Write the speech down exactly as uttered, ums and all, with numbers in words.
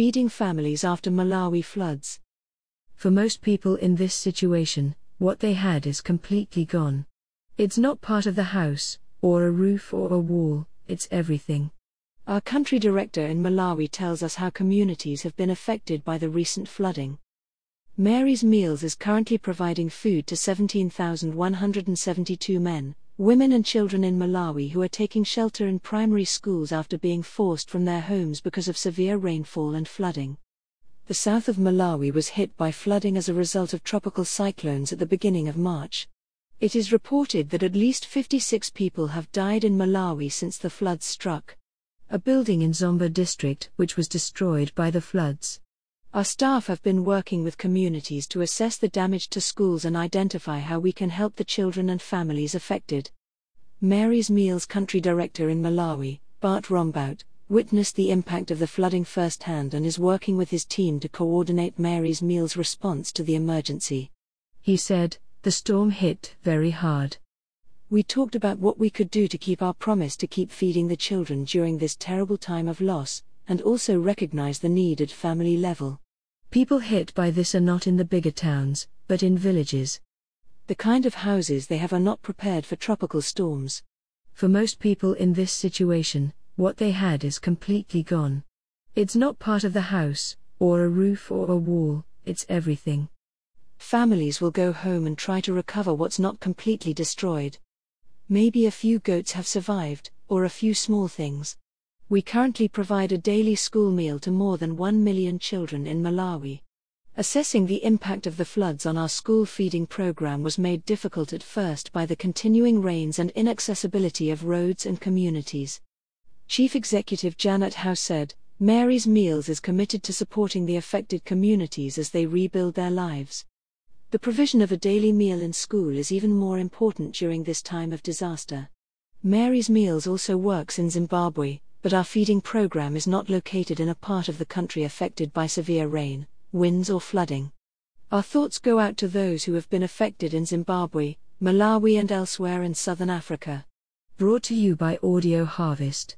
feeding families after Malawi floods. For most people in this situation, what they had is completely gone. It's not part of the house, or a roof or a wall, it's everything. Our country director in Malawi tells us how communities have been affected by the recent flooding. Mary's Meals is currently providing food to seventeen thousand one hundred seventy-two men, women and children in Malawi who are taking shelter in primary schools after being forced from their homes because of severe rainfall and flooding. The south of Malawi was hit by flooding as a result of tropical cyclones at the beginning of March. It is reported that at least fifty-six people have died in Malawi since the floods struck. A building in Zomba district which was destroyed by the floods. Our staff have been working with communities to assess the damage to schools and identify how we can help the children and families affected. Mary's Meals country director in Malawi, Bart Rombout, witnessed the impact of the flooding firsthand and is working with his team to coordinate Mary's Meals' response to the emergency. He said, "The storm hit very hard. We talked about what we could do to keep our promise to keep feeding the children during this terrible time of loss, and also recognize the need at family level. People hit by this are not in the bigger towns, but in villages. The kind of houses they have are not prepared for tropical storms. For most people in this situation, what they had is completely gone. It's not part of the house, or a roof or a wall, it's everything. Families will go home and try to recover what's not completely destroyed. Maybe a few goats have survived, or a few small things." We currently provide a daily school meal to more than one million children in Malawi. Assessing the impact of the floods on our school feeding program was made difficult at first by the continuing rains and inaccessibility of roads and communities. Chief Executive Janet Howe said, "Mary's Meals is committed to supporting the affected communities as they rebuild their lives. The provision of a daily meal in school is even more important during this time of disaster. Mary's Meals also works in Zimbabwe, but our feeding program is not located in a part of the country affected by severe rain, winds or flooding. Our thoughts go out to those who have been affected in Zimbabwe, Malawi and elsewhere in southern Africa." Brought to you by Audio Harvest.